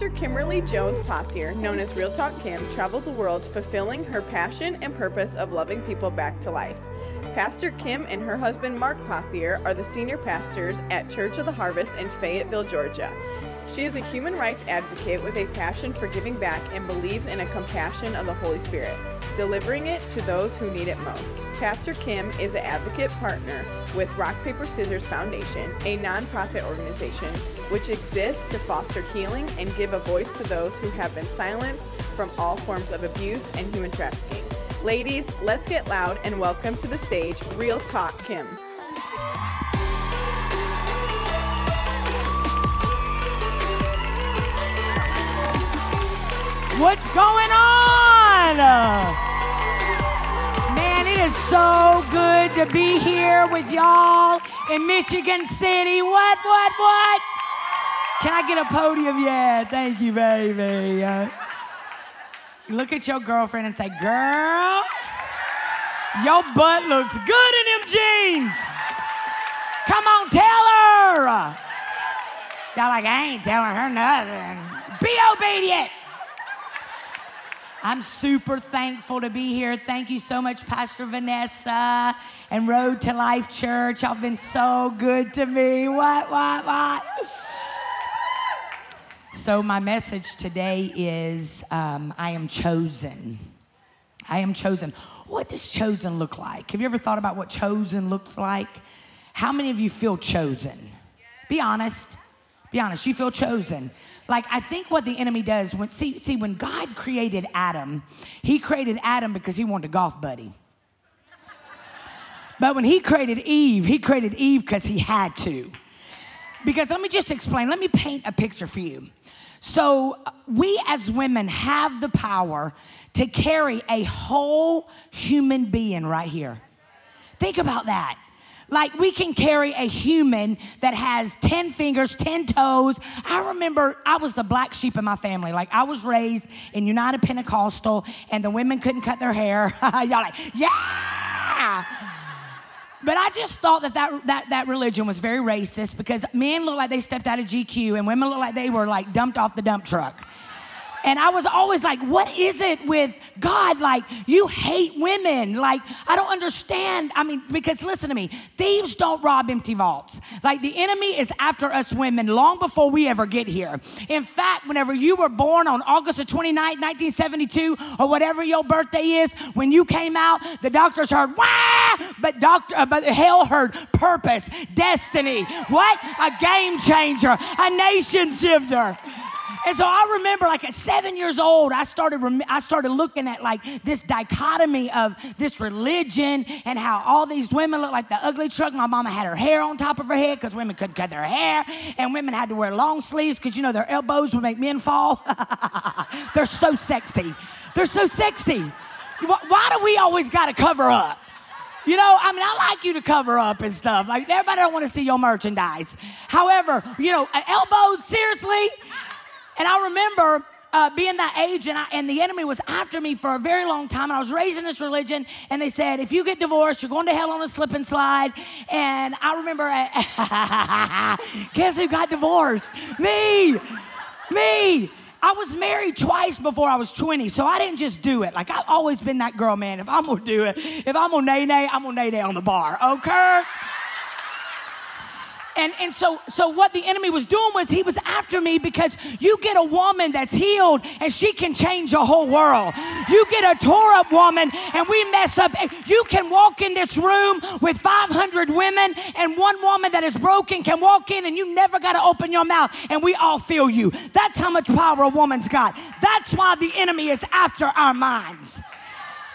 Pastor Kimberly Jones Pothier, known as Real Talk Kim, travels the world fulfilling her passion and purpose of loving people back to life. Pastor Kim and her husband Mark Pothier are the senior pastors at Church of the Harvest in Fayetteville, Georgia. She is a human rights advocate with a passion for giving back and believes in a compassion of the Holy Spirit, delivering it to those who need it most. Pastor Kim is an advocate partner with Rock, Paper, Scissors Foundation, a nonprofit organization which exists to foster healing and give a voice to those who have been silenced from all forms of abuse and human trafficking. Ladies, let's get loud and welcome to the stage, Real Talk Kim. What's going on? Man, it is so good to be here with y'all in Michigan City. What? Can I get a podium? Yeah, thank you, baby. Look at your girlfriend and say, girl, your butt looks good in them jeans. Come on, tell her. Y'all like, I ain't telling her nothing. Be obedient. I'm super thankful to be here. Thank you so much, Pastor Vanessa and Road to Life Church. Y'all been so good to me. What? So my message today is I am chosen. I am chosen. What does chosen look like? Have you ever thought about what chosen looks like? How many of you feel chosen? Be honest. You feel chosen. Like, I think what the enemy does, when God created Adam, he created Adam because he wanted a golf buddy. But when he created Eve because he had to. Because let me just explain. Let me paint a picture for you. So we as women have the power to carry a whole human being right here. Think about that. Like, we can carry a human that has 10 fingers, 10 toes. I remember I was the black sheep in my family. Like, I was raised in United Pentecostal, and the women couldn't cut their hair. Y'all like, yeah! But I just thought that religion was very racist because men looked like they stepped out of GQ, and women looked like they were, like, dumped off the dump truck. And I was always like, what is it with God? Like, you hate women. Like, I don't understand. I mean, because listen to me. Thieves don't rob empty vaults. Like, the enemy is after us women long before we ever get here. In fact, whenever you were born on August the 29th, 1972, or whatever your birthday is, when you came out, the doctors heard, wah! But hell heard purpose, destiny. What? A game changer, a nation shifter. And so I remember, like, at 7 years old, I started looking at, like, this dichotomy of this religion and how all these women look like the ugly truck. My mama had her hair on top of her head because women couldn't cut their hair, and women had to wear long sleeves because, you know, their elbows would make men fall. They're so sexy. Why do we always got to cover up? You know, I mean, I like you to cover up and stuff. Like, everybody don't want to see your merchandise. However, you know, elbows, seriously. And I remember being that age, and the enemy was after me for a very long time. And I was raised in this religion, and they said, if you get divorced, you're going to hell on a slip and slide. And I remember, guess who got divorced? Me. I was married twice before I was 20, so I didn't just do it. Like, I've always been that girl, man. If I'm going to do it, if I'm going to nay-nay, I'm going to nay-nay on the bar. Okay? And so what the enemy was doing was he was after me because you get a woman that's healed and she can change a whole world. You get a tore up woman and we mess up. You can walk in this room with 500 women and one woman that is broken can walk in and you never got to open your mouth and we all feel you. That's how much power a woman's got. That's why the enemy is after our minds.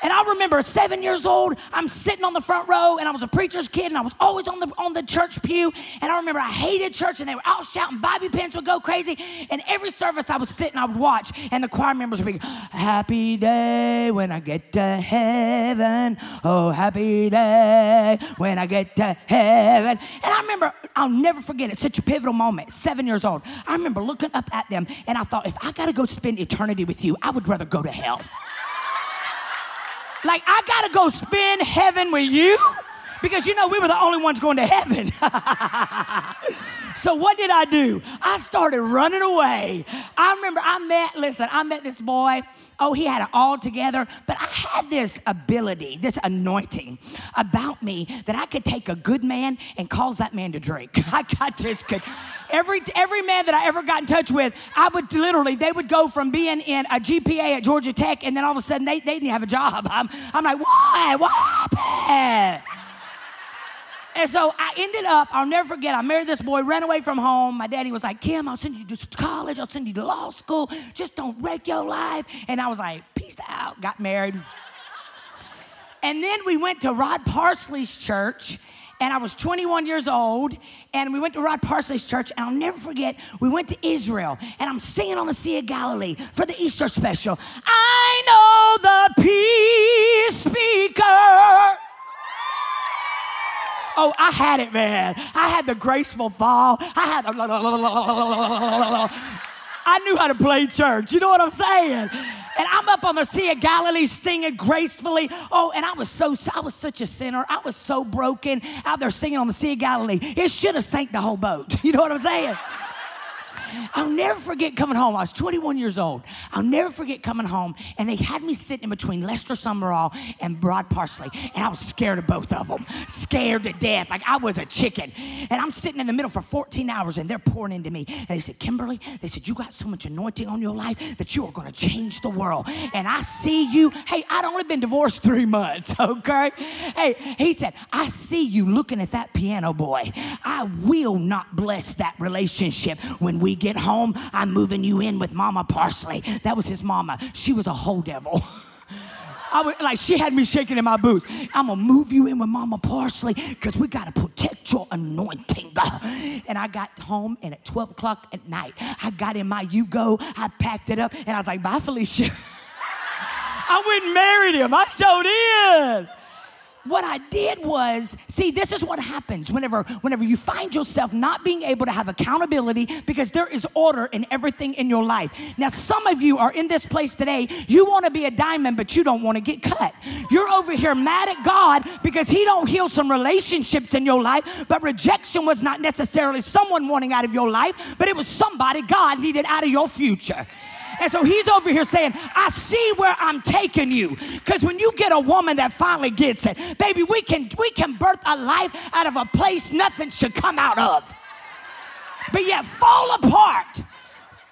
And I remember at 7 years old, I'm sitting on the front row, and I was a preacher's kid, and I was always on the church pew. And I remember I hated church, and they were all shouting. Bobby pins would go crazy. And every service I would sit and I would watch, and the choir members would be, happy day when I get to heaven. Oh, happy day when I get to heaven. And I remember, I'll never forget it, such a pivotal moment, 7 years old. I remember looking up at them, and I thought, if I got to go spend eternity with you, I would rather go to hell. Like, I gotta go spend heaven with you because, you know, we were the only ones going to heaven. So what did I do? I started running away. I remember I met this boy. Oh, he had it all together. But I had this ability, this anointing about me that I could take a good man and cause that man to drink. I just could. Every man that I ever got in touch with, I would literally, they would go from being in a GPA at Georgia Tech, and then all of a sudden they didn't have a job. I'm like, why? What happened? And so I ended up, I'll never forget, I married this boy, ran away from home. My daddy was like, Kim, I'll send you to college. I'll send you to law school. Just don't wreck your life. And I was like, peace out. Got married. And then we went to Rod Parsley's church. And I was 21 years old, and we went to Rod Parsley's church, and I'll never forget, we went to Israel, and I'm singing on the Sea of Galilee for the Easter special. I know the peace speaker. Oh, I had it, man. I had the graceful fall. I had the... I knew how to play church. You know what I'm saying? And I'm up on the Sea of Galilee singing gracefully. Oh, and I was such a sinner. I was so broken out there singing on the Sea of Galilee. It should have sank the whole boat. You know what I'm saying? I'll never forget coming home. I was 21 years old. I'll never forget coming home, and they had me sitting in between Lester Summerall and Broad Parsley, and I was scared of both of them, scared to death, like I was a chicken. And I'm sitting in the middle for 14 hours, and they're pouring into me. And they said, Kimberly, they said, you got so much anointing on your life that you are going to change the world. And I see you. Hey, I'd only been divorced 3 months, okay? Hey, he said, I see you looking at that piano boy. I will not bless that relationship. When we get home, I'm moving you in with Mama Parsley. That was his mama. She was a whole devil. She had me shaking in my boots. I'm going to move you in with Mama Parsley because we got to protect your anointing. And I got home, and at 12 o'clock at night, I got in my Yugo, I packed it up, and I was like, bye, Felicia. I went and married him. I showed in. What I did was, see, this is what happens whenever you find yourself not being able to have accountability, because there is order in everything in your life. Now, some of you are in this place today. You want to be a diamond, but you don't want to get cut. You're over here mad at God because he don't heal some relationships in your life, but rejection was not necessarily someone wanting out of your life, but it was somebody God needed out of your future. And so he's over here saying, I see where I'm taking you. Because when you get a woman that finally gets it, baby, we can birth a life out of a place nothing should come out of. But yet fall apart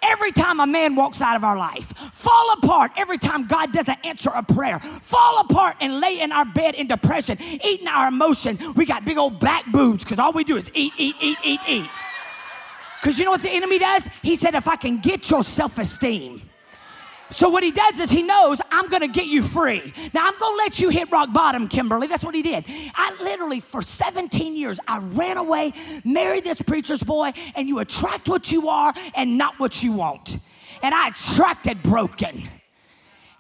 every time a man walks out of our life. Fall apart every time God doesn't answer a prayer. Fall apart and lay in our bed in depression, eating our emotion. We got big old back boobs because all we do is eat, eat, eat, eat, eat. Because you know what the enemy does? He said, if I can get your self-esteem. So what he does is he knows, I'm going to get you free. Now, I'm going to let you hit rock bottom, Kimberly. That's what he did. I literally, for 17 years, I ran away, married this preacher's boy, and you attract what you are and not what you want. And I attracted broken.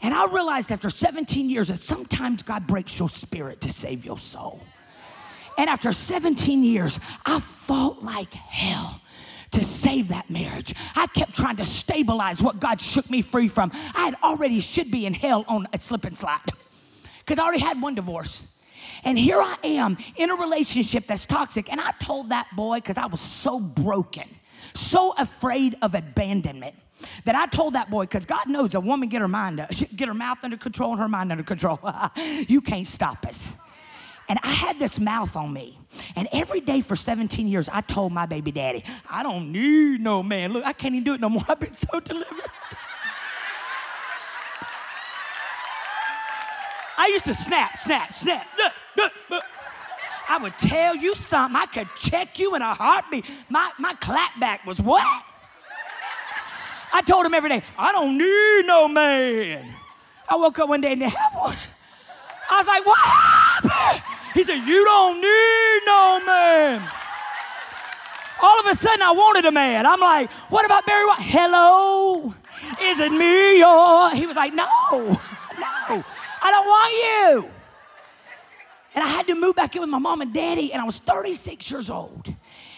And I realized after 17 years that sometimes God breaks your spirit to save your soul. And after 17 years, I fought like hell to save that marriage. I kept trying to stabilize what God shook me free from. I had already should be in hell on a slip and slide because I already had one divorce. And here I am in a relationship that's toxic. And I told that boy, because I was so broken, so afraid of abandonment, that I told that boy, because God knows a woman get her mouth under control and her mind under control. You can't stop us. And I had this mouth on me. And every day for 17 years, I told my baby daddy, I don't need no man. Look, I can't even do it no more. I've been so delivered. I used to snap. I would tell you something. I could check you in a heartbeat. My clapback was what? I told him every day, I don't need no man. I woke up one day and didn't have one. I was like, what happened? He said, you don't need no man. All of a sudden, I wanted a man. I'm like, what about Barry White? Hello, is it me? He was like, no, I don't want you. And I had to move back in with my mom and daddy, and I was 36 years old.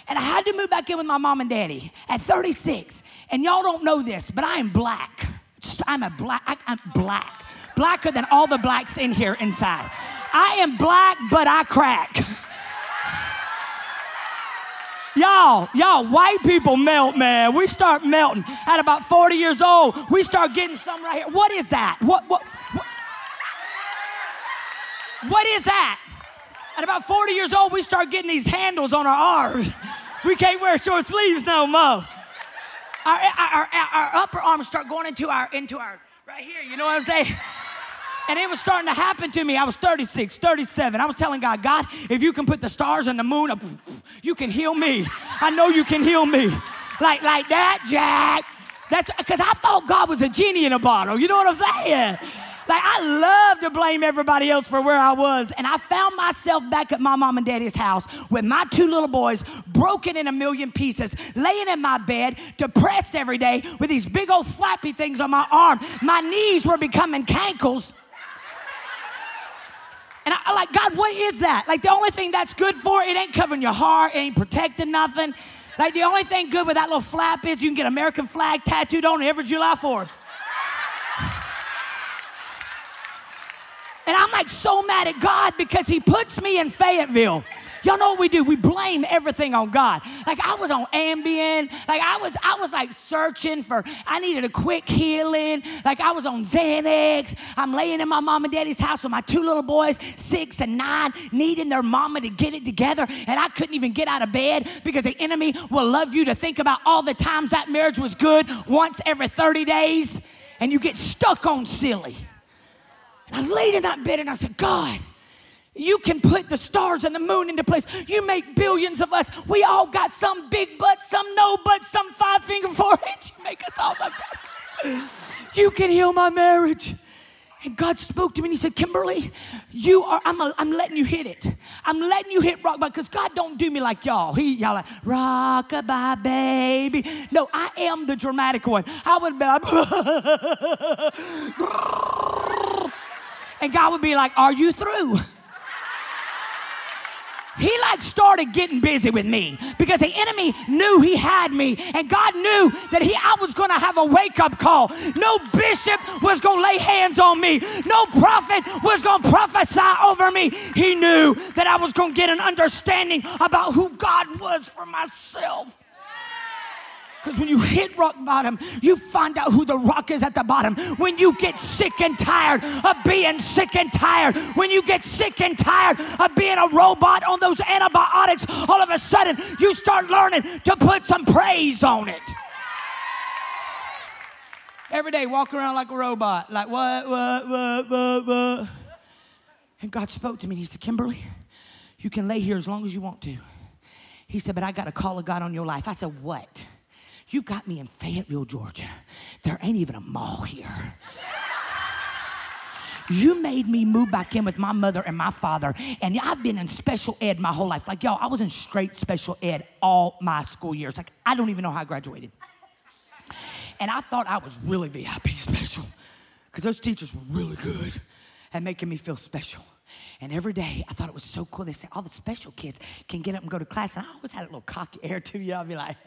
And I had to move back in with my mom and daddy at 36. And y'all don't know this, but I am black. I'm black. Blacker than all the blacks in here inside. I am black, but I crack. Y'all, white people melt, man. We start melting. At about 40 years old, we start getting something right here. What is that? What is that? At about 40 years old, we start getting these handles on our arms. We can't wear short sleeves no more. Our upper arms start going into our right here, you know what I'm saying? And it was starting to happen to me. I was 36, 37. I was telling God, God, if you can put the stars and the moon up, you can heal me. I know you can heal me. Like that, Jack. That's because I thought God was a genie in a bottle. You know what I'm saying? Like, I love to blame everybody else for where I was. And I found myself back at my mom and daddy's house with my two little boys broken in a million pieces, laying in my bed, depressed every day with these big old flappy things on my arm. My knees were becoming cankles. And I'm like, God, what is that? Like, the only thing that's good for, it ain't covering your heart, it ain't protecting nothing. Like, the only thing good with that little flap is you can get American flag tattooed on every July 4th. And I'm like so mad at God because he puts me in Fayetteville. Y'all know what we do? We blame everything on God. Like I was on Ambien. Like I was like searching for, I needed a quick healing. Like I was on Xanax. I'm laying in my mom and daddy's house with my two little boys, 6 and 9, needing their mama to get it together. And I couldn't even get out of bed because the enemy will love you to think about all the times that marriage was good once every 30 days. And you get stuck on silly. And I laid in that bed and I said, God, you can put the stars and the moon into place. You make billions of us. We all got some big butts, some no butts, some 5-finger foreheads. You make us all like that. You can heal my marriage. And God spoke to me and he said, Kimberly, I'm letting you hit it. I'm letting you hit rock, because God don't do me like y'all. Y'all like, rock-a-bye, baby. No, I am the dramatic one. I would be like, and God would be like, are you through? He like started getting busy with me because the enemy knew he had me, and God knew that I was going to have a wake-up call. No bishop was going to lay hands on me. No prophet was going to prophesy over me. He knew that I was going to get an understanding about who God was for myself. Because when you hit rock bottom, you find out who the rock is at the bottom. When you get sick and tired of being sick and tired, when you get sick and tired of being a robot on those antibiotics, all of a sudden you start learning to put some praise on it. Every day, walk around like a robot, like what. And God spoke to me and he said, Kimberly, you can lay here as long as you want to. He said, but I got a call of God on your life. I said, what? You got me in Fayetteville, Georgia. There ain't even a mall here. You made me move back in with my mother and my father, and I've been in special ed my whole life. Like, y'all, I was in straight special ed all my school years. Like, I don't even know how I graduated. And I thought I was really VIP special because those teachers were really good at making me feel special. And every day, I thought it was so cool. They said, all the special kids can get up and go to class. And I always had a little cocky air to me. I'd be like...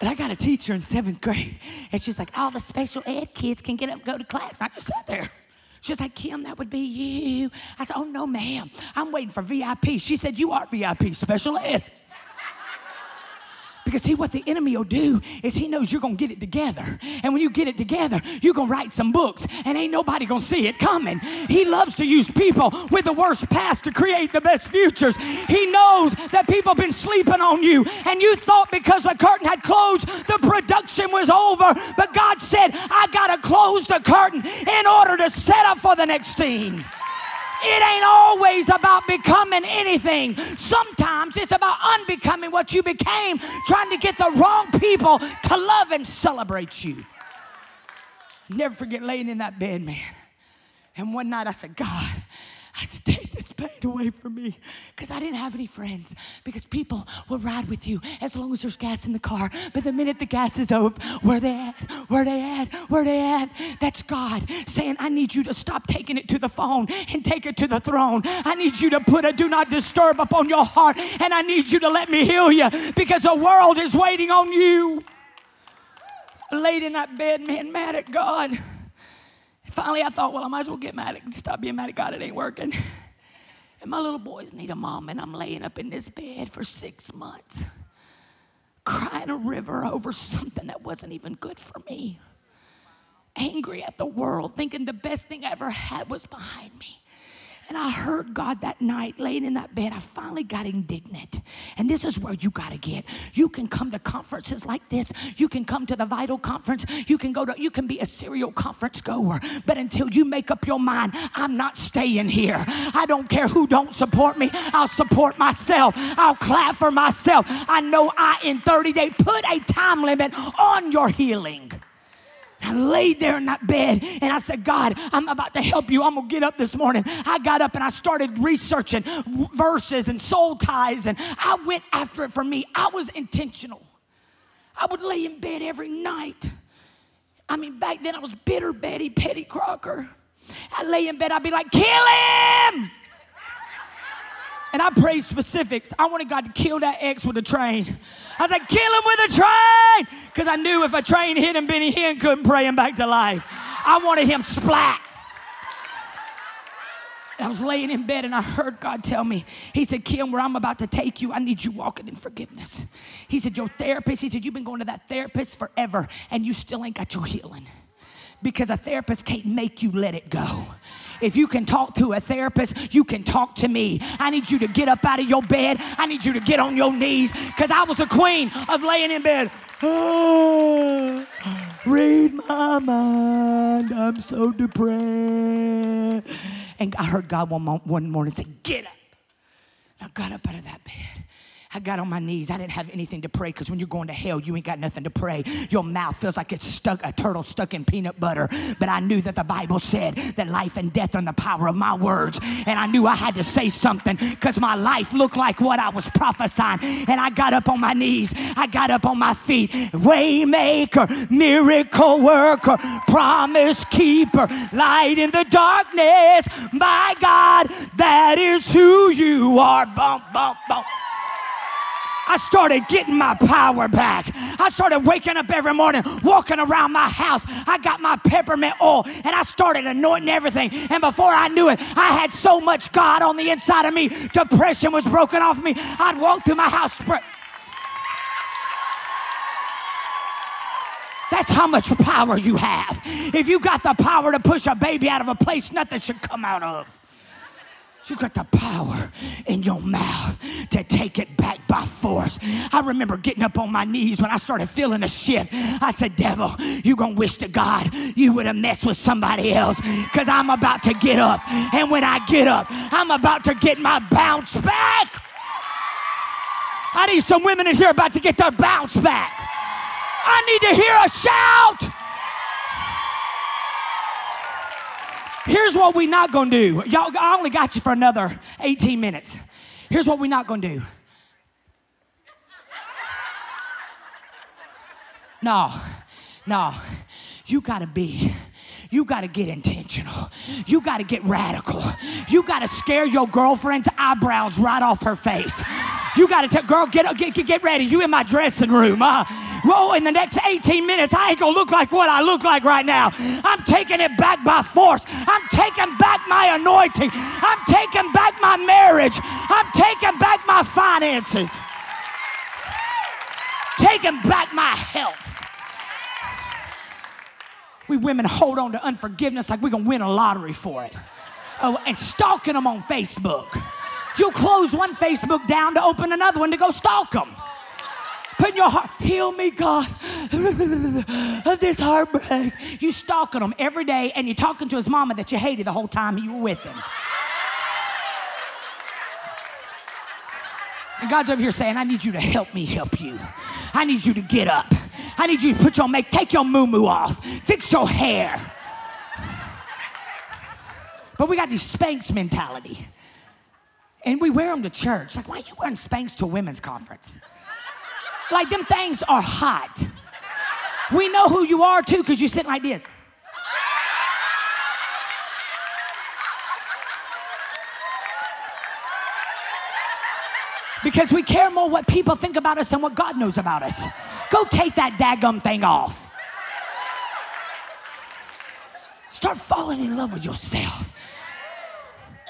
And I got a teacher in 7th grade, and she's like, all the special ed kids can get up and go to class. And I just sat there. She's like, Kim, that would be you. I said, oh, no, ma'am. I'm waiting for VIP. She said, you are VIP, special ed. Because see, what the enemy will do is he knows you're going to get it together. And when you get it together, you're going to write some books, and ain't nobody going to see it coming. He loves to use people with the worst past to create the best futures. He knows that people have been sleeping on you, and you thought because the curtain had closed, the production was over. But God said, I got to close the curtain in order to set up for the next scene. It ain't always about becoming anything. Sometimes it's about unbecoming what you became, trying to get the wrong people to love and celebrate you. Never forget laying in that bed, man. And one night I said, God, take this pain away from me, because I didn't have any friends, because people will ride with you as long as there's gas in the car. But the minute the gas is over, where they at? Where they at? Where they at? That's God saying, I need you to stop taking it to the phone and take it to the throne. I need you to put a do not disturb upon your heart, and I need you to let me heal you, because the world is waiting on you. I laid in that bed, man, mad at God. Finally, I thought, well, I might as well get mad and stop being mad at God. It ain't working. and my little boys need a mom, and I'm laying up in this bed for 6 months crying a river over something that wasn't even good for me, angry at the world, thinking the best thing I ever had was behind me. And I heard God that night, laying in that bed. I finally got indignant. And this is where you got to get. You can come to conferences like this. You can come to the Vital Conference. You can be a serial conference goer. But until you make up your mind, I'm not staying here. I don't care who don't support me. I'll support myself. I'll clap for myself. I know in 30 days, put a time limit on your healing. I laid there in that bed, and I said, God, I'm about to help you. I'm going to get up this morning. I got up, and I started researching verses and soul ties, and I went after it for me. I was intentional. I would lay in bed every night. I mean, back then, I was bitter Betty, Petty Crocker. I lay in bed. I'd be like, kill him! And I prayed specifics. I wanted God to kill that ex with a train. I was like, kill him with a train. Because I knew if a train hit him, Benny Hinn couldn't pray him back to life. I wanted him splat. I was laying in bed and I heard God tell me, he said, Kim, where I'm about to take you, I need you walking in forgiveness. He said, your therapist, he said, you've been going to that therapist forever and you still ain't got your healing. Because a therapist can't make you let it go. If you can talk to a therapist, you can talk to me. I need you to get up out of your bed. I need you to get on your knees, because I was a queen of laying in bed. Oh, read my mind. I'm so depressed. And I heard God one morning say, get up. And I got up out of that bed. I got on my knees. I didn't have anything to pray, because when you're going to hell, you ain't got nothing to pray. Your mouth feels like it's stuck, a turtle stuck in peanut butter. But I knew that the Bible said that life and death are in the power of my words. And I knew I had to say something, because my life looked like what I was prophesying. And I got up on my knees. I got up on my feet. Waymaker, miracle worker, promise keeper, light in the darkness. My God, that is who you are. Bump, bump, bump. I started getting my power back. I started waking up every morning, walking around my house. I got my peppermint oil, and I started anointing everything. And before I knew it, I had so much God on the inside of me. Depression was broken off me. I'd walk through my house. That's how much power you have. If you got the power to push a baby out of a place, nothing should come out of. You got the power in your mouth to take it back by force. I remember getting up on my knees when I started feeling a shift. I said, devil, you're going to wish to God you would have messed with somebody else, because I'm about to get up. And when I get up, I'm about to get my bounce back. I need some women in here about to get their bounce back. I need to hear a shout. Here's what we're not going to do. Y'all, I only got you for another 18 minutes. Here's what we're not going to do. No. You got to get intentional. You got to get radical. You got to scare your girlfriend's eyebrows right off her face. You got to tell, girl, get ready. You in my dressing room. Well, in the next 18 minutes, I ain't going to look like what I look like right now. I'm taking it back by force. I'm taking back my anointing. I'm taking back my marriage. I'm taking back my finances. Taking back my health. We women hold on to unforgiveness like we're going to win a lottery for it. Oh, and stalking them on Facebook. You'll close one Facebook down to open another one to go stalk them. Put in your heart, heal me, God, of this heartbreak. You stalking them every day, and you're talking to his mama that you hated the whole time you were with him. And God's over here saying, I need you to help me help you. I need you to get up. I need you to put your make, take your moo-moo off. Fix your hair. But we got these Spanx mentality. And we wear them to church. Like, why are you wearing Spanx to a women's conference? Like, them things are hot. We know who you are, too, because you're sitting like this. Because we care more what people think about us than what God knows about us. Go take that daggum thing off. Start falling in love with yourself.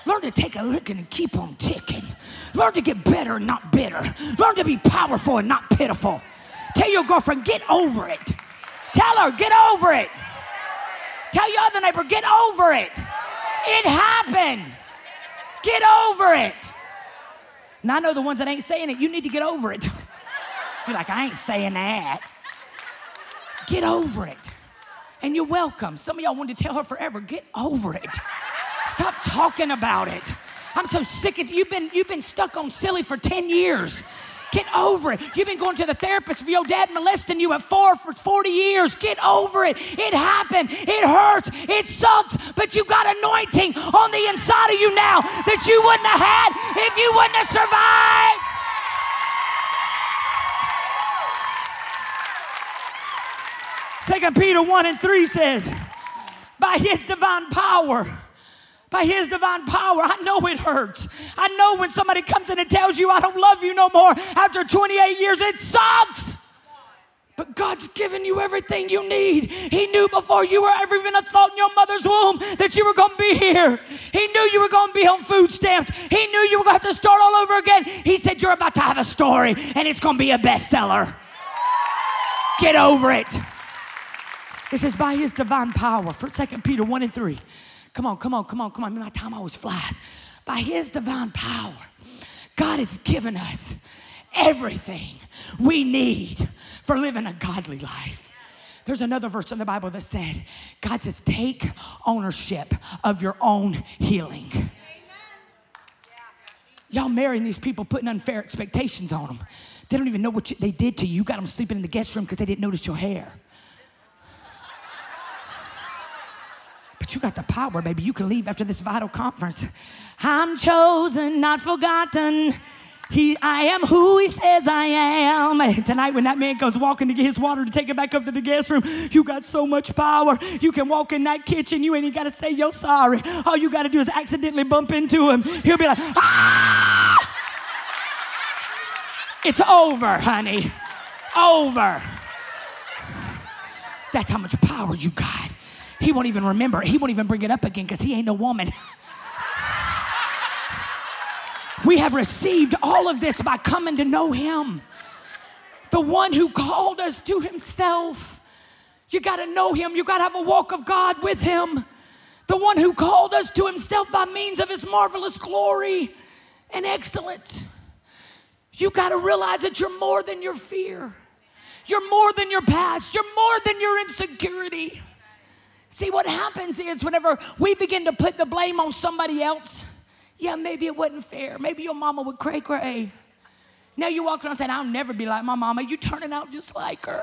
Learn to take a licking and keep on ticking. Learn to get better and not bitter. Learn to be powerful and not pitiful. Tell your girlfriend, get over it. Tell her, get over it. Tell your other neighbor, get over it. It happened. Get over it. Now, I know the ones that ain't saying it, you need to get over it. You're like, I ain't saying that. Get over it. And you're welcome. Some of y'all wanted to tell her forever, get over it. Stop talking about it. I'm so sick of you've been stuck on silly for 10 years. Get over it. You've been going to the therapist for your dad molesting you at 4 for 40 years. Get over it. It happened. It hurts. It sucks. But you got anointing on the inside of you now that you wouldn't have had if you wouldn't have survived. Second Peter 1:3 says, by his divine power, by his divine power. I know it hurts. I know when somebody comes in and tells you, I don't love you no more after 28 years, it sucks. But God's given you everything you need. He knew before you were ever even a thought in your mother's womb that you were going to be here. He knew you were going to be on food stamps. He knew you were going to have to start all over again. He said, you're about to have a story and it's going to be a bestseller. Get over it. It says, by his divine power, for 2 Peter 1:3. Come on. My time always flies. By his divine power, God has given us everything we need for living a godly life. There's another verse in the Bible that said, God says, take ownership of your own healing. Amen. Y'all marrying these people, putting unfair expectations on them. They don't even know what they did to you. You got them sleeping in the guest room because they didn't notice your hair. But you got the power, baby. You can leave after this Vital conference. I'm chosen, not forgotten. I am who he says I am. And tonight when that man goes walking to get his water to take it back up to the guest room, you got so much power. You can walk in that kitchen. You ain't even got to say you're sorry. All you got to do is accidentally bump into him. He'll be like, ah! It's over, honey. Over. That's how much power you got. He won't even remember it. He won't even bring it up again because he ain't no woman. We have received all of this by coming to know him. The one who called us to himself. You got to know him. You got to have a walk of God with him. The one who called us to himself by means of his marvelous glory and excellence. You got to realize that you're more than your fear. You're more than your past. You're more than your insecurity. See, what happens is whenever we begin to put the blame on somebody else, yeah, maybe it wasn't fair. Maybe your mama would cray-cray. Now you walk around saying, I'll never be like my mama. You turning out just like her.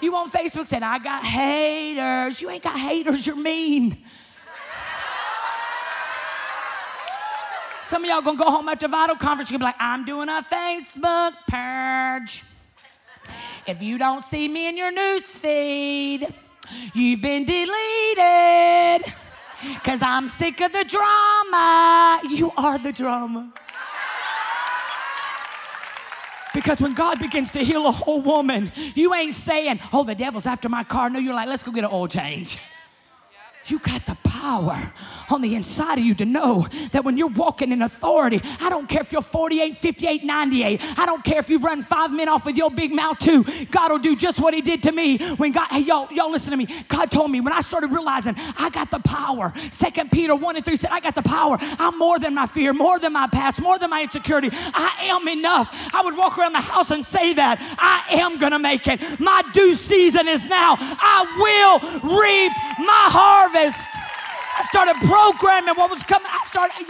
You on Facebook saying, I got haters. You ain't got haters, you're mean. Some of y'all gonna go home after Vital Conference, you're gonna be like, I'm doing a Facebook purge. If you don't see me in your news feed, you've been deleted, because I'm sick of the drama. You are the drama. Because when God begins to heal a whole woman, you ain't saying, oh, the devil's after my car. No, you're like, let's go get an oil change. You got the power on the inside of you to know that when you're walking in authority, I don't care if you're 48, 58, 98. I don't care if you run 5 men off with your big mouth too. God will do just what he did to me. When God, hey, y'all listen to me. God told me when I started realizing I got the power. 2 Peter 1:3 said, I got the power. I'm more than my fear, more than my past, more than my insecurity. I am enough. I would walk around the house and say that. I am going to make it. My due season is now. I will reap my harvest. I started programming what was coming.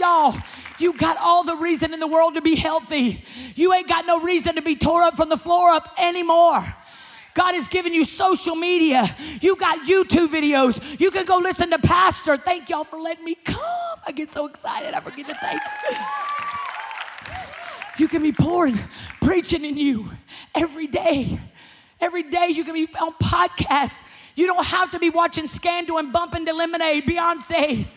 Y'all, you got all the reason in the world to be healthy. You ain't got no reason to be tore up from the floor up anymore. God has given you social media. You got YouTube videos. You can go listen to Pastor. Thank y'all for letting me come. I get so excited. I forget to thank you. You can be pouring, preaching in you every day. Every day you can be on podcasts. You don't have to be watching Scandal and bumping to Lemonade, Beyonce.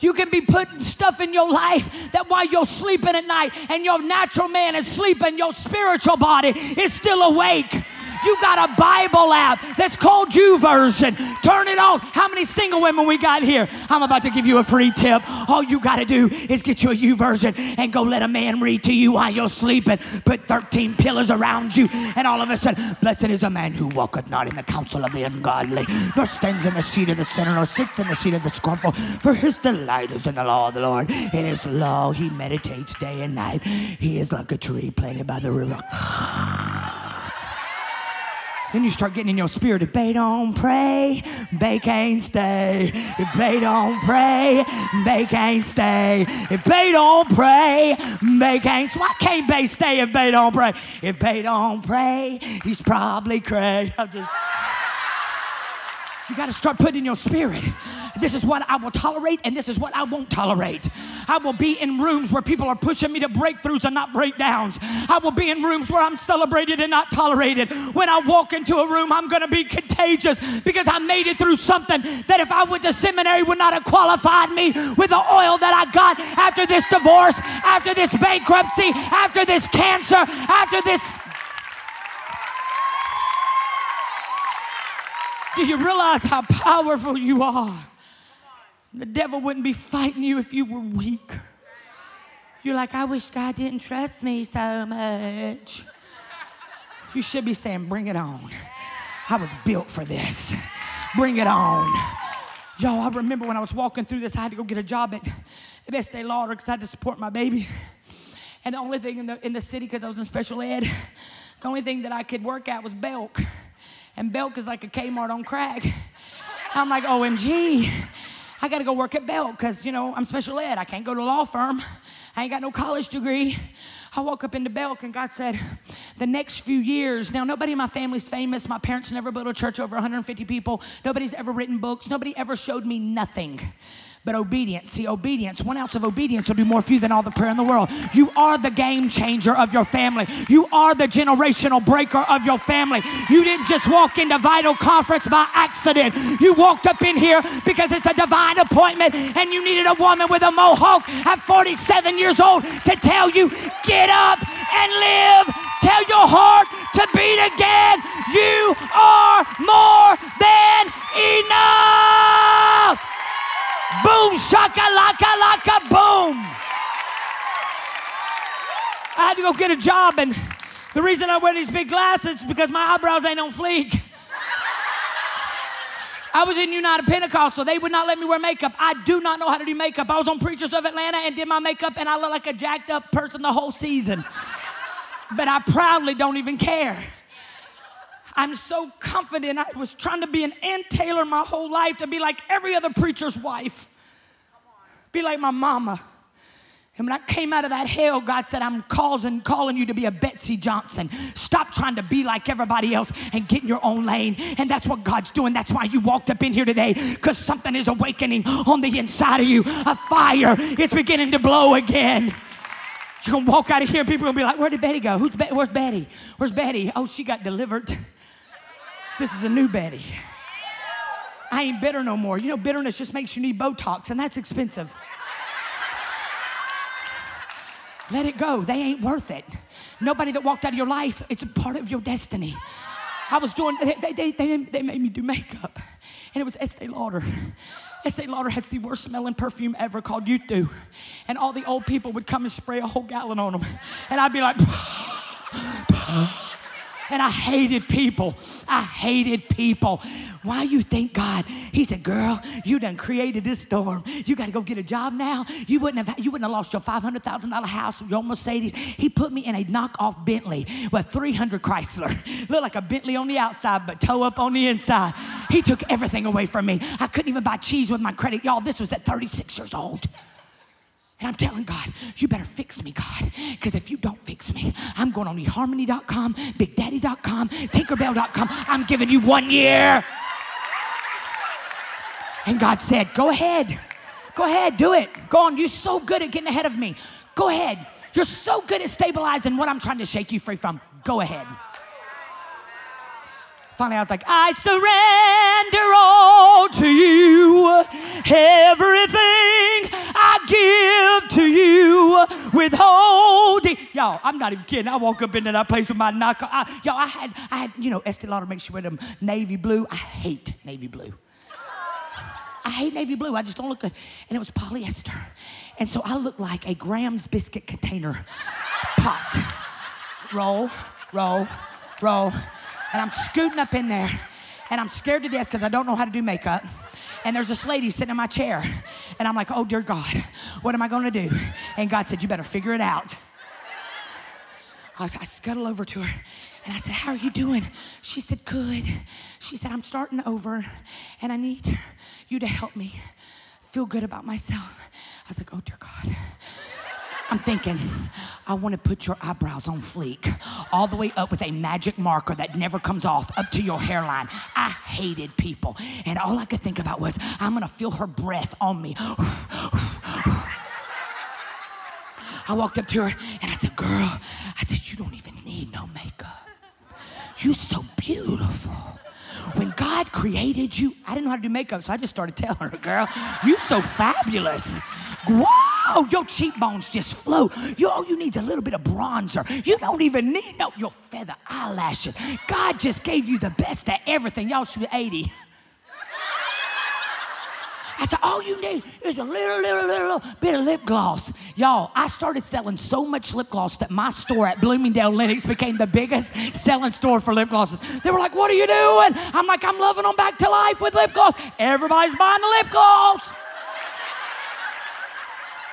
You can be putting stuff in your life that while you're sleeping at night and your natural man is sleeping, your spiritual body is still awake. You got a Bible app that's called YouVersion. Turn it on. How many single women we got here? I'm about to give you a free tip. All you got to do is get you a YouVersion and go let a man read to you while you're sleeping. Put 13 pillows around you, and all of a sudden, blessed is a man who walketh not in the counsel of the ungodly, nor stands in the seat of the sinner, nor sits in the seat of the scornful. For his delight is in the law of the Lord. In his law he meditates day and night. He is like a tree planted by the river. Then you start getting in your spirit. If they don't pray, they can't stay. If they don't pray, they can't stay. If they don't pray, they can't stay. Why can't they stay if they don't pray? If they don't pray, he's probably crazy. You got to start putting in your spirit. This is what I will tolerate, and this is what I won't tolerate. I will be in rooms where people are pushing me to breakthroughs and not breakdowns. I will be in rooms where I'm celebrated and not tolerated. When I walk into a room, I'm going to be contagious because I made it through something that if I went to seminary would not have qualified me with the oil that I got after this divorce, after this bankruptcy, after this cancer, after this... Do you realize how powerful you are? The devil wouldn't be fighting you if you were weak. You're like, I wish God didn't trust me so much. You should be saying, bring it on. I was built for this. Bring it on. Y'all, I remember when I was walking through this, I had to go get a job at Estee Lauder because I had to support my baby. And the only thing in the city, because I was in special ed, the only thing that I could work at was Belk. And Belk is like a Kmart on crack. I'm like, OMG, I gotta go work at Belk because, you know, I'm special ed. I can't go to a law firm. I ain't got no college degree. I woke up into Belk and God said, the next few years, now nobody in my family's famous. My parents never built a church over 150 people. Nobody's ever written books. Nobody ever showed me nothing. But obedience, see, obedience, 1 ounce of obedience will do more for you than all the prayer in the world. You are the game changer of your family. You are the generational breaker of your family. You didn't just walk into Vital Conference by accident. You walked up in here because it's a divine appointment and you needed a woman with a mohawk at 47 years old to tell you, get up and live. Tell your heart to beat again. You are more than enough. Boom, shaka-laka-laka, boom. I had to go get a job, and the reason I wear these big glasses is because my eyebrows ain't on fleek. I was in United Pentecostal. They would not let me wear makeup. I do not know how to do makeup. I was on Preachers of Atlanta and did my makeup, and I looked like a jacked-up person the whole season. But I proudly don't even care. I'm so confident. I was trying to be an Ann Taylor my whole life, to be like every other preacher's wife. Be like my mama. And when I came out of that hell, God said, I'm calling you to be a Betsy Johnson. Stop trying to be like everybody else and get in your own lane. And that's what God's doing. That's why you walked up in here today, because something is awakening on the inside of you. A fire is beginning to blow again. You're going to walk out of here and people are going to be like, where did Betty go? Where's Betty? Where's Betty? Oh, she got delivered. This is a new Betty. I ain't bitter no more. You know, bitterness just makes you need Botox, and that's expensive. Let it go. They ain't worth it. Nobody that walked out of your life, it's a part of your destiny. I was doing, they made me do makeup, and it was Estee Lauder. Estee Lauder has the worst smelling perfume ever called Yugo. And all the old people would come and spray a whole gallon on them. And I'd be like, and I hated people. I hated people. Why you think God? He said, girl, you done created this storm. You got to go get a job now. You wouldn't have lost your $500,000 house, your Mercedes. He put me in a knockoff Bentley with 300 Chrysler. Looked like a Bentley on the outside, but toe up on the inside. He took everything away from me. I couldn't even buy cheese with my credit. Y'all, this was at 36 years old. And I'm telling God, you better fix me, God, because if you don't fix me, I'm going on eHarmony.com, BigDaddy.com, Tinkerbell.com. I'm giving you 1 year. And God said, go ahead. Go ahead, do it. Go on. You're so good at getting ahead of me. Go ahead. You're so good at stabilizing what I'm trying to shake you free from. Go ahead. Finally, I was like, I surrender all to you. Everything I give to you, withholding Y'all, I'm not even kidding. I walk up into that place with my knocker. I had, you know, Estee Lauder makes you wear them navy blue. I hate navy blue. I hate navy blue. I just don't look good. And it was polyester. And so I looked like a Graham's biscuit container popped. Roll, roll, roll. And I'm scooting up in there. And I'm scared to death because I don't know how to do makeup. And there's this lady sitting in my chair. And I'm like, oh, dear God, what am I going to do? And God said, you better figure it out. I scuttle over to her. And I said, how are you doing? She said, good. She said, I'm starting over. And I need you to help me feel good about myself. I was like, oh, dear God. I'm thinking, I want to put your eyebrows on fleek all the way up with a magic marker that never comes off up to your hairline. I hated people. And all I could think about was, I'm going to feel her breath on me. I walked up to her and I said, girl, I said, you don't even need no makeup. You're so beautiful. When God created you, I didn't know how to do makeup, so I just started telling her, girl, you're so fabulous. Whoa, your cheekbones just float. All you need is a little bit of bronzer. You don't even need your feather eyelashes. God just gave you the best of everything. Y'all, she was 80. I said, all you need is a little bit of lip gloss. Y'all, I started selling so much lip gloss that my store at Bloomingdale Lenox became the biggest selling store for lip glosses. They were like, what are you doing? I'm like, I'm loving them back to life with lip gloss. Everybody's buying the lip gloss.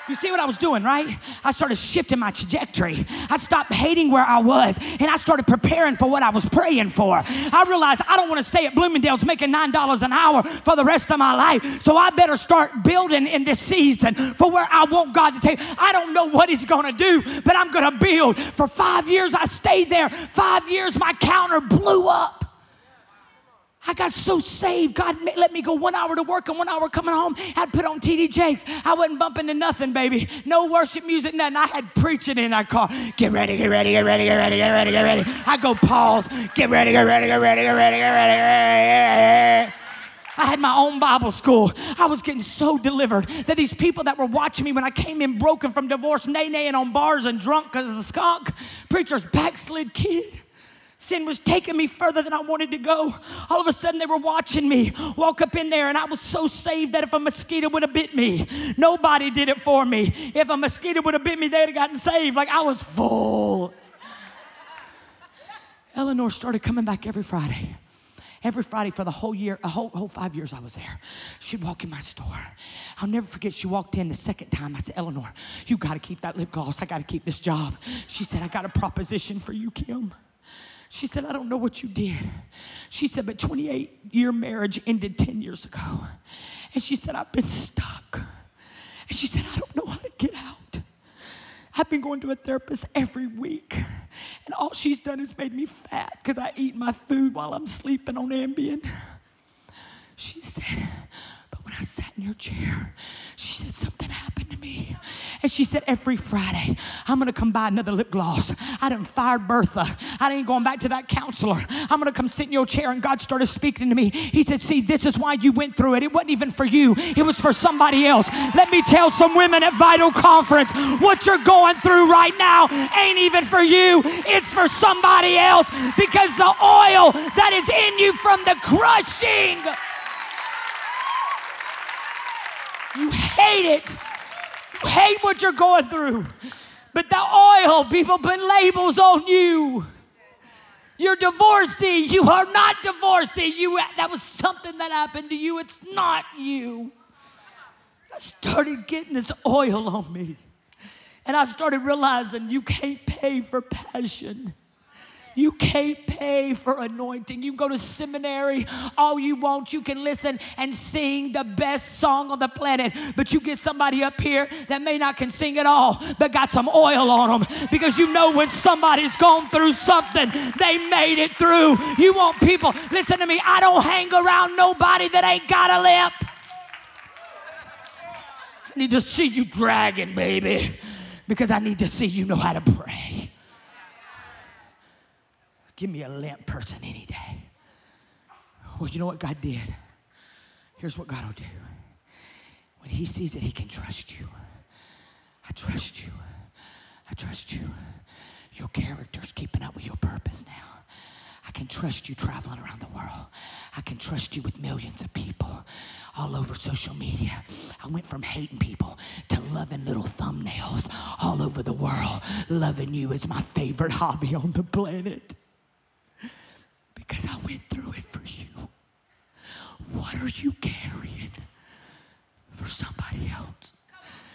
You see what I was doing, right? I started shifting my trajectory. I stopped hating where I was, and I started preparing for what I was praying for. I realized I don't want to stay at Bloomingdale's making $9 an hour for the rest of my life, so I better start building in this season for where I want God to take. I don't know what he's going to do, but I'm going to build. For 5 years, I stayed there. 5 years, my counter blew up. I got so saved. God let me go 1 hour to work and 1 hour coming home. I'd put on TD Jakes. I wasn't bumping to nothing, baby. No worship music, nothing. I had preaching in that car. Get ready, get ready, get ready, get ready, get ready, get ready. I go pause. Get ready, get ready, get ready, get ready, get ready, get ready. I had my own Bible school. I was getting so delivered that these people that were watching me when I came in broken from divorce, nay-naying on bars and drunk because of the skunk, preacher's backslid kid. Sin was taking me further than I wanted to go. All of a sudden, they were watching me walk up in there, and I was so saved that if a mosquito would have bit me, nobody did it for me. If a mosquito would have bit me, they would have gotten saved. Like, I was full. Eleanor started coming back every Friday. Every Friday for the whole year, a whole 5 years I was there. She'd walk in my store. I'll never forget, she walked in the second time. I said, Eleanor, you got to keep that lip gloss. I got to keep this job. She said, I got a proposition for you, Kim. She said, I don't know what you did. She said, but 28-year marriage ended 10 years ago. And she said, I've been stuck. And she said, I don't know how to get out. I've been going to a therapist every week. And all she's done is made me fat because I eat my food while I'm sleeping on Ambien. She said, but when I sat in your chair, she said, something happened to me. And she said, every Friday, I'm going to come buy another lip gloss. I done fired Bertha. I ain't going back to that counselor. I'm going to come sit in your chair. And God started speaking to me. He said, see, this is why you went through it. It wasn't even for you. It was for somebody else. Let me tell some women at Vital Conference, what you're going through right now ain't even for you. It's for somebody else because the oil that is in you from the crushing. You hate it. You hate what you're going through. But the oil, people put labels on you. You're divorcee. You are not divorcee. That was something that happened to you. It's not you. I started getting this oil on me. And I started realizing you can't pay for passion. You can't pay for anointing. You can go to seminary all you want. You can listen and sing the best song on the planet, but you get somebody up here that may not can sing at all, but got some oil on them because you know when somebody's gone through something, they made it through. You want people, listen to me, I don't hang around nobody that ain't got a limp. I need to see you dragging, baby, because I need to see you know how to pray. Give me a limp person any day. Well, you know what God did? Here's what God will do. When he sees that he can trust you. I trust you. I trust you. Your character's keeping up with your purpose now. I can trust you traveling around the world. I can trust you with millions of people all over social media. I went from hating people to loving little thumbnails all over the world. Loving you is my favorite hobby on the planet because I went through it for you. What are you carrying for somebody else?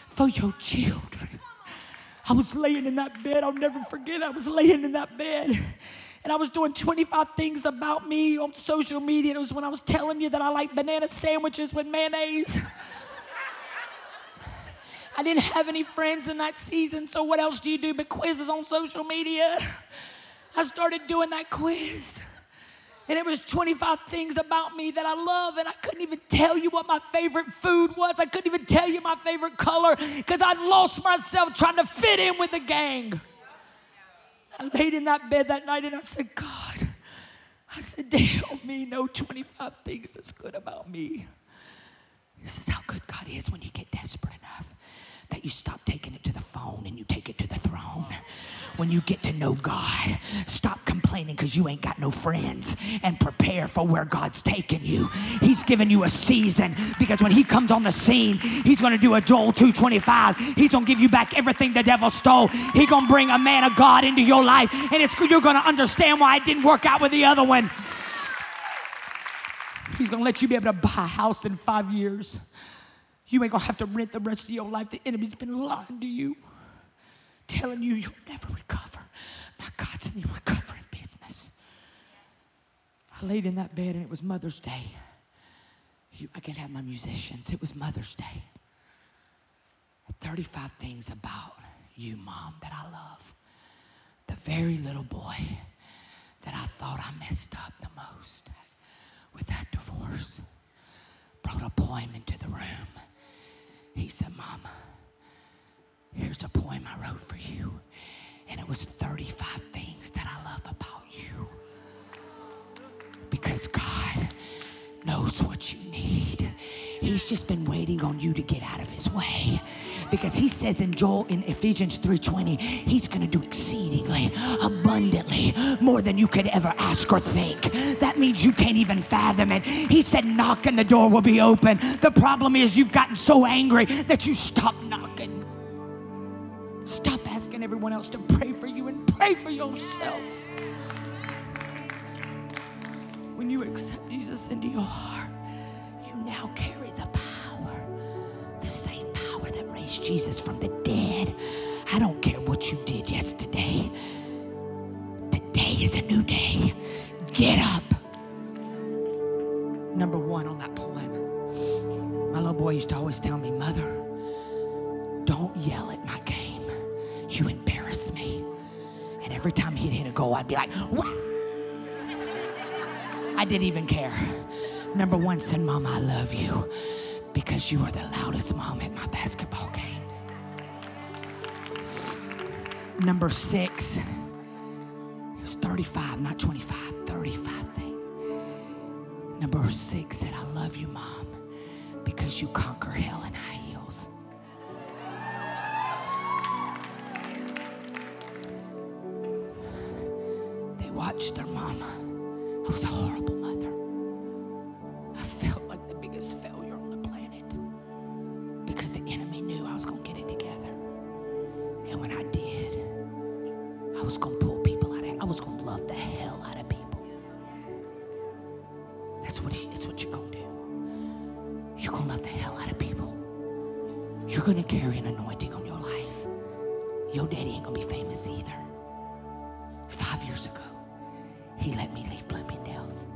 For your children. I was laying in that bed. I'll never forget. I was laying in that bed. And I was doing 25 things about me on social media. It was when I was telling you that I like banana sandwiches with mayonnaise. I didn't have any friends in that season, so what else do you do but quizzes on social media? I started doing that quiz. And it was 25 things about me that I love, and I couldn't even tell you what my favorite food was. I couldn't even tell you my favorite color because I'd lost myself trying to fit in with the gang. I laid in that bed that night and I said, God, I said, damn me, no 25 things that's good about me. This is how good God is when you get desperate enough that you stop taking it to the phone and you take it to the throne. When you get to know God, stop complaining because you ain't got no friends and prepare for where God's taking you. He's giving you a season because when he comes on the scene, he's going to do a Joel 2:25. He's going to give you back everything the devil stole. He's going to bring a man of God into your life, and you're going to understand why it didn't work out with the other one. He's going to let you be able to buy a house in 5 years. You ain't going to have to rent the rest of your life. The enemy's been lying to you, telling you you'll never recover. My God's in the recovering business. I laid in that bed, and it was Mother's Day. I can't have my musicians. It was Mother's Day. 35 things about you, Mom, that I love. The very little boy that I thought I messed up the most with that divorce brought a poem into the room. He said, Mama, here's a poem I wrote for you. And it was 35 things that I love about you. Because God knows what you need. He's just been waiting on you to get out of his way. Because he says in Ephesians 3:20, he's going to do exceedingly, abundantly, more than you could ever ask or think. That means you can't even fathom it. He said, knock and the door will be open. The problem is you've gotten so angry that you stop knocking. Stop asking everyone else to pray for you and pray for yourself. When you accept Jesus into your heart, you now carry the power, the same power that raised Jesus from the dead. I don't care what you did yesterday. Today is a new day. Get up. Number one on that poem. My little boy used to always tell me, Mother, don't yell at my game. You embarrass me. And every time he'd hit a goal, I'd be like, what? I didn't even care. Number one said, Mom, I love you because you are the loudest mom at my basketball games. Number six, it was 35, not 25, 35 things. Number six said, I love you, Mom, because you conquer hell in high heels. They watched their mama. I was a horrible mother. I felt like the biggest failure on the planet because the enemy knew I was going to get it together. And when I did, I was going to pull people out of it. I was going to love the hell out of people. That's what you're going to do. You're going to love the hell out of people. You're going to carry an anointing on your life. Your daddy ain't going to be famous either. 5 years ago, he let me leave Bloomingdale's.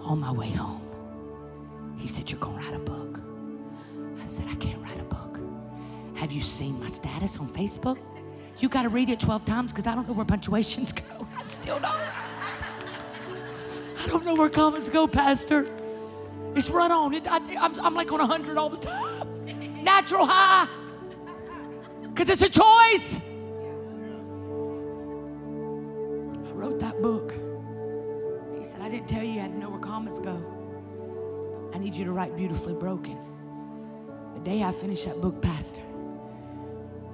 On my way home, he said, you're going to write a book. I said, I can't write a book. Have you seen my status on Facebook? You got to read it 12 times because I don't know where punctuations go. I still don't. I don't know where comments go, Pastor. It's run on. I'm like on 100 all the time. Natural high. Because it's a choice. Book. He said, I didn't tell you I didn't know where comments go. I need you to write Beautifully Broken. The day I finished that book, Pastor,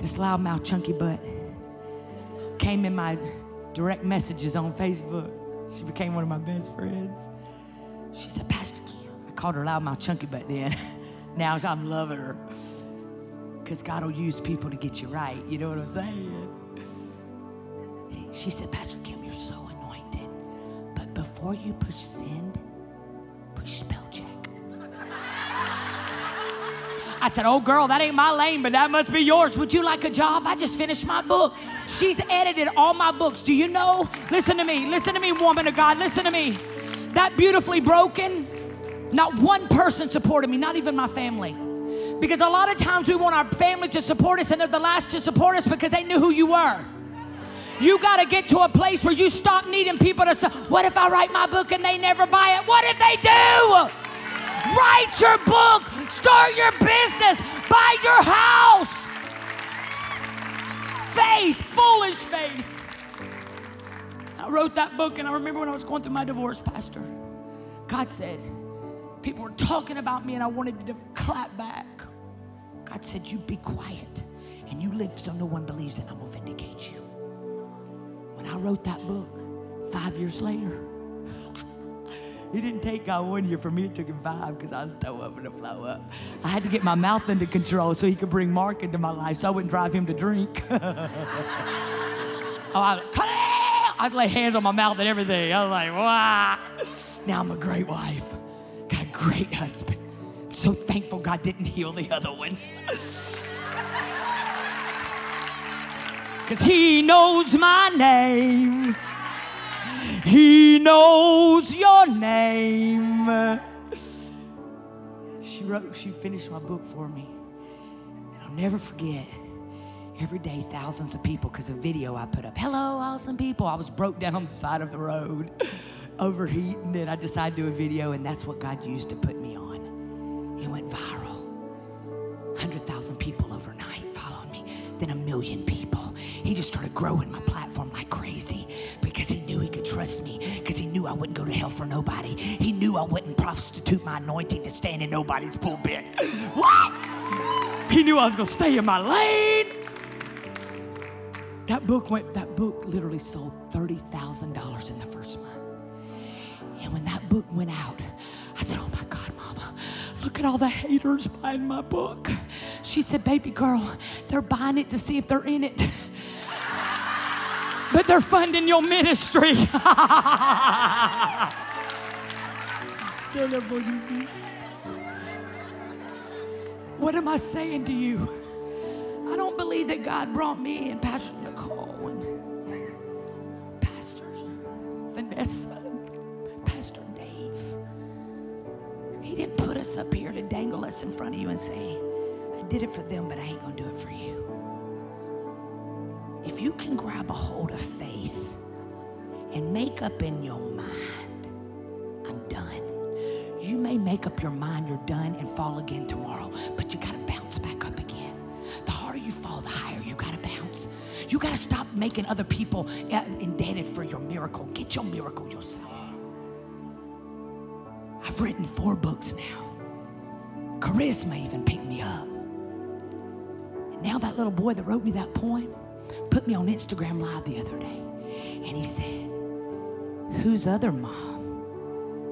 this loud mouth, chunky butt came in my direct messages on Facebook. She became one of my best friends. She said, Pastor Kim. I called her loudmouth chunky back then. Now I'm loving her. Because God will use people to get you right. You know what I'm saying? She said, Pastor Kim, you're so anointed. But before you push send, push spell check. I said, oh, girl, that ain't my lane, but that must be yours. Would you like a job? I just finished my book. She's edited all my books. Do you know? Listen to me, woman of God. Listen to me. That Beautifully Broken, not one person supported me, not even my family. Because a lot of times we want our family to support us, and they're the last to support us because they knew who you were. You got to get to a place where you stop needing people to say, what if I write my book and they never buy it? What if they do? Write your book, start your business, buy your house. Faith, foolish faith. I wrote that book, and I remember when I was going through my divorce, Pastor, God said, people were talking about me, and I wanted to clap back. God said, you be quiet, and you live so no one believes, and I'm going to vindicate you. When I wrote that book, 5 years later, it didn't take God 1 year for me. It took him 5 because I was toe up and a flow up. I had to get my mouth into control so he could bring Mark into my life so I wouldn't drive him to drink. I'd lay hands on my mouth and everything. I was like, wow. Now I'm a great wife. Got a great husband. I'm so thankful God didn't heal the other one. Because he knows my name. He knows your name. She finished my book for me. And I'll never forget. Every day, thousands of people, because of video I put up. Hello, awesome people. I was broke down on the side of the road, overheating, and I decided to do a video, and that's what God used to put me on. It went viral. 100,000 people overnight followed me, then 1 million people. He just started growing my platform like crazy because he knew he could trust me, because he knew I wouldn't go to hell for nobody. He knew I wouldn't prostitute my anointing to stand in nobody's pulpit. What? He knew I was going to stay in my lane. That book literally sold $30,000 in the first month. And when that book went out, I said, oh my God, Mama, look at all the haters buying my book. She said, baby girl, they're buying it to see if they're in it. But they're funding your ministry. Stand up for you, please. What am I saying to you? I don't believe that God brought me and Pastor Nicole and Pastor Vanessa. He didn't put us up here to dangle us in front of you and say, I did it for them, but I ain't going to do it for you. If you can grab a hold of faith and make up in your mind, I'm done. You may make up your mind you're done and fall again tomorrow, but you got to bounce back up again. The harder you fall, the higher you got to bounce. You got to stop making other people indebted for your miracle. Get your miracle yourself. I've written 4 books now. Charisma even picked me up. And now that little boy that wrote me that poem put me on Instagram Live the other day. And he said, whose other mom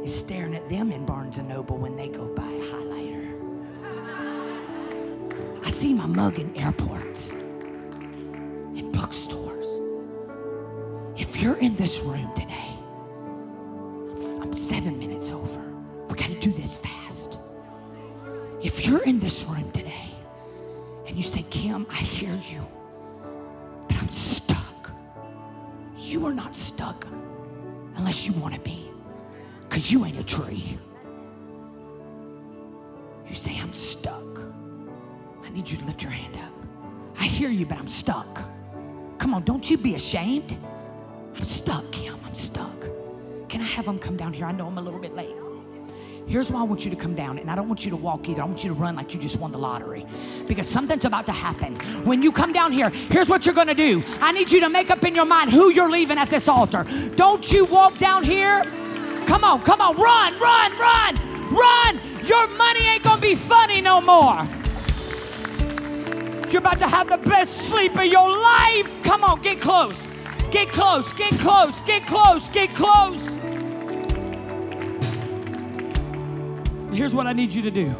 is staring at them in Barnes & Noble when they go buy a highlighter? I see my mug in airports and bookstores. If you're in this room today, I'm 7 minutes over. We got to do this fast. If you're in this room today and you say, Kim, I hear you, but I'm stuck. You are not stuck unless you want to be, because you ain't a tree. You say, I'm stuck. I need you to lift your hand up. I hear you, but I'm stuck. Come on, don't you be ashamed. I'm stuck, Kim. I'm stuck. Can I have them come down here? I know I'm a little bit late. Here's why I want you to come down, and I don't want you to walk either. I want you to run like you just won the lottery, because something's about to happen. When you come down here, here's what you're going to do. I need you to make up in your mind who you're leaving at this altar. Don't you walk down here. Come on, come on. Run, run, run, run. Your money ain't going to be funny no more. You're about to have the best sleep of your life. Come on, get close. Get close, get close, get close, get close. Here's what I need you to do.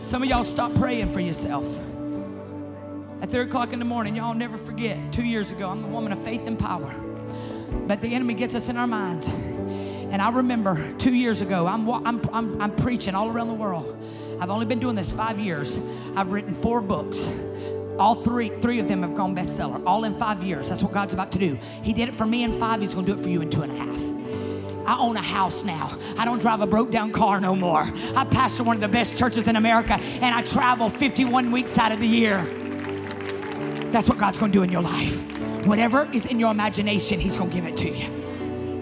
Some of y'all stop praying for yourself. At 3 o'clock in the morning, y'all never forget, 2 years ago, I'm a woman of faith and power. But the enemy gets us in our minds. And I remember 2 years ago, I'm preaching all around the world. I've only been doing this 5 years. I've written 4 books. All three of them have gone bestseller, all in 5 years. That's what God's about to do. He did it for me in 5. He's going to do it for you in 2.5. I own a house now. I don't drive a broke-down car no more. I pastor one of the best churches in America, and I travel 51 weeks out of the year. That's what God's going to do in your life. Whatever is in your imagination, He's going to give it to you.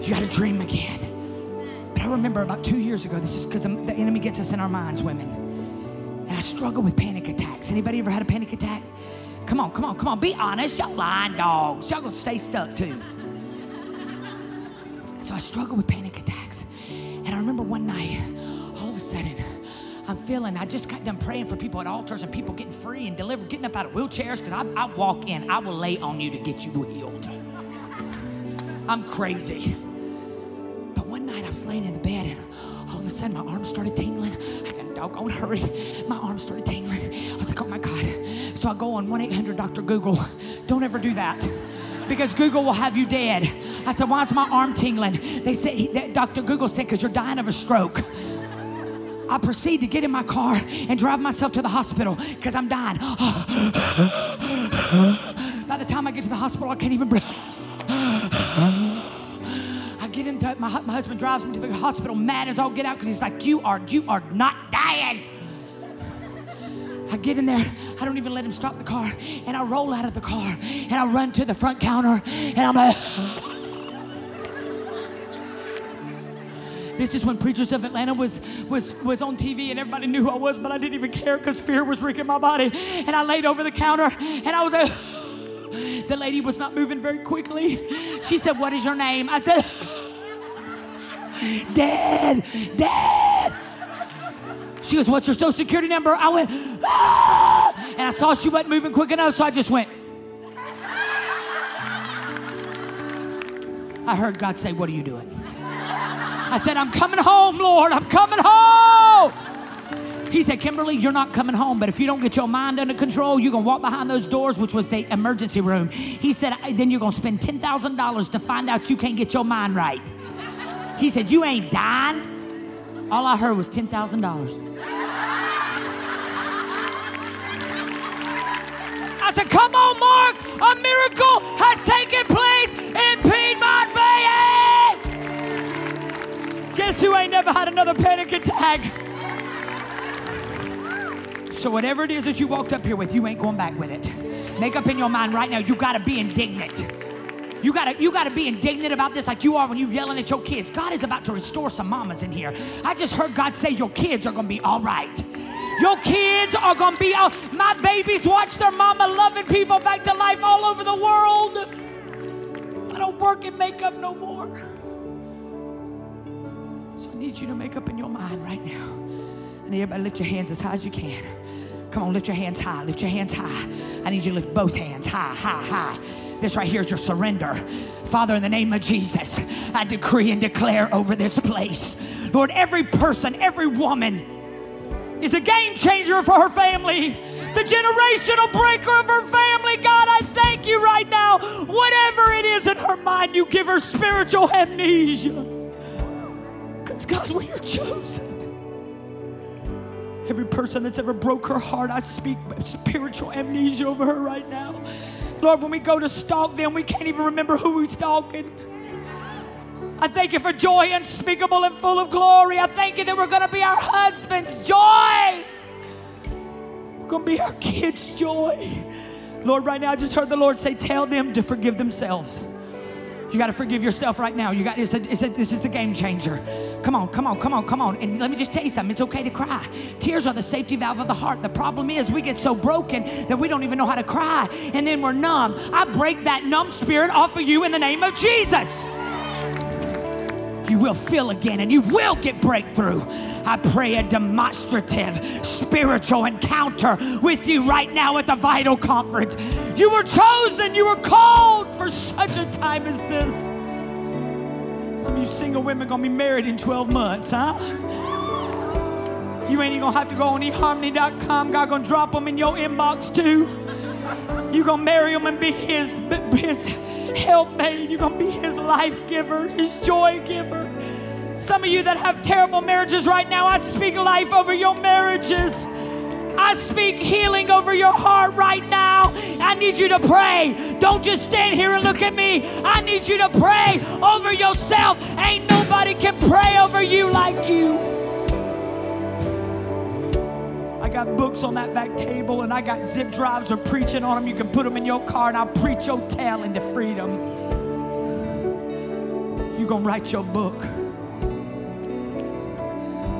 You got to dream again. But I remember about 2 years ago, this is because the enemy gets us in our minds, women. And I struggle with panic attacks. Anybody ever had a panic attack? Come on, come on, come on. Be honest. Y'all lying dogs. Y'all going to stay stuck too. So I struggle with panic attacks. And I remember one night, all of a sudden, I just got done praying for people at altars and people getting free and delivered, getting up out of wheelchairs. Because I walk in. I will lay on you to get you healed. I'm crazy. But one night I was laying in the bed and all of a sudden my arm started tingling. Doggone hurry. My arm started tingling. I was like, oh my God. So I go on 1-800 Dr. Google. Don't ever do that because Google will have you dead. I said, why is my arm tingling? They said, Dr. Google said, because you're dying of a stroke. I proceed to get in my car and drive myself to the hospital because I'm dying. By the time I get to the hospital, I can't even breathe. My husband drives me to the hospital mad as all get out because he's like, you are not dying. I get in there. I don't even let him stop the car. And I roll out of the car. And I run to the front counter. And I'm like. This is when Preachers of Atlanta was on TV and everybody knew who I was, but I didn't even care because fear was wreaking my body. And I laid over the counter and I was like. The lady was not moving very quickly. She said, what is your name? I said, Dad. She goes, what's your social security number? I went, ah! And I saw she wasn't moving quick enough, so I just went. I heard God say, what are you doing? I said, I'm coming home, Lord. I'm coming home. He said, Kimberly, you're not coming home, but if you don't get your mind under control, you're going to walk behind those doors, which was the emergency room. He said, then you're going to spend $10,000 to find out you can't get your mind right. He said, you ain't dying. All I heard was $10,000. I said, come on, Mark. A miracle has taken place in Piedmont, Fayette. Guess who ain't never had another panic attack? So whatever it is that you walked up here with, you ain't going back with it. Make up in your mind right now, you got to be indignant. You gotta be indignant about this like you are when you're yelling at your kids. God is about to restore some mamas in here. I just heard God say your kids are going to be all right. Your kids are going to be all right. My babies watch their mama loving people back to life all over the world. I don't work in makeup no more. So I need you to make up in your mind right now. And everybody lift your hands as high as you can. Come on, lift your hands high. Lift your hands high. I need you to lift both hands high, high, high. This right here is your surrender. Father, in the name of Jesus, I decree and declare over this place. Lord, every person, every woman is a game changer for her family. The generational breaker of her family. God, I thank you right now. Whatever it is in her mind, you give her spiritual amnesia. Because, God, we are chosen. Every person that's ever broke her heart, I speak spiritual amnesia over her right now. Lord, when we go to stalk them, we can't even remember who we're stalking. I thank you for joy unspeakable and full of glory. I thank you that we're going to be our husband's joy. We're going to be our kids' joy. Lord, right now, I just heard the Lord say, tell them to forgive themselves. You got to forgive yourself right now. This is a game changer. Come on, come on, come on, come on. And let me just tell you something. It's okay to cry. Tears are the safety valve of the heart. The problem is we get so broken that we don't even know how to cry. And then we're numb. I break that numb spirit off of you in the name of Jesus. You will feel again and you will get breakthrough. I pray a demonstrative spiritual encounter with you right now at the Vital Conference. You were chosen, you were called for such a time as this. Some of you single women are going to be married in 12 months, huh? You ain't even going to have to go on eHarmony.com. God going to drop them in your inbox too. You're going to marry him and be his helpmate. You're going to be his life giver, his joy giver. Some of you that have terrible marriages right now, I speak life over your marriages. I speak healing over your heart right now. I need you to pray. Don't just stand here and look at me. I need you to pray over yourself. Ain't nobody can pray over you like you. I got books on that back table, and I got zip drives of preaching on them. You can put them in your car, and I'll preach your tail into freedom. You're going to write your book.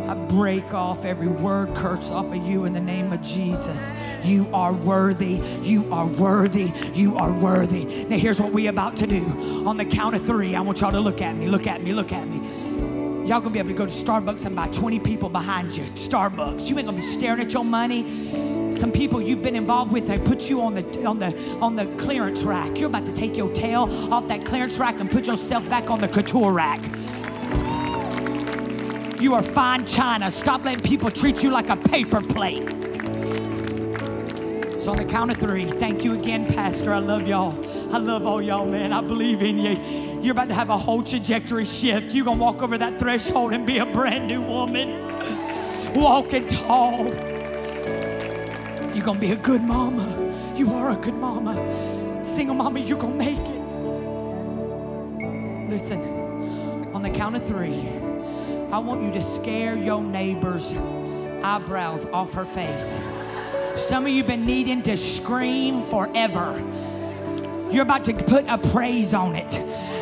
I break off every word curse off of you in the name of Jesus. You are worthy. You are worthy. You are worthy. Now, here's what we're about to do. On the count of three, I want y'all to look at me, look at me, look at me. Y'all gonna be able to go to Starbucks and buy 20 people behind you. Starbucks. You ain't gonna be staring at your money. Some people you've been involved with, they put you on the clearance rack. You're about to take your tail off that clearance rack and put yourself back on the couture rack. You are fine china. Stop letting people treat you like a paper plate. So on the count of three, thank you again, Pastor. I love y'all. I love all y'all, man. I believe in you. You're about to have a whole trajectory shift. You're going to walk over that threshold and be a brand new woman. Walking tall. You're going to be a good mama. You are a good mama. Single mama, you're going to make it. Listen, on the count of three, I want you to scare your neighbor's eyebrows off her face. Some of you have been needing to scream forever. You're about to put a praise on it.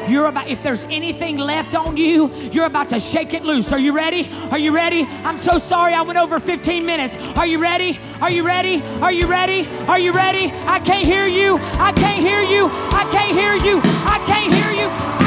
You're about, if there's anything left on you, you're about to shake it loose. Are you ready? Are you ready? I'm so sorry I went over 15 minutes. Are you ready? Are you ready? Are you ready? Are you ready? I can't hear you. I can't hear you. I can't hear you. I can't hear you.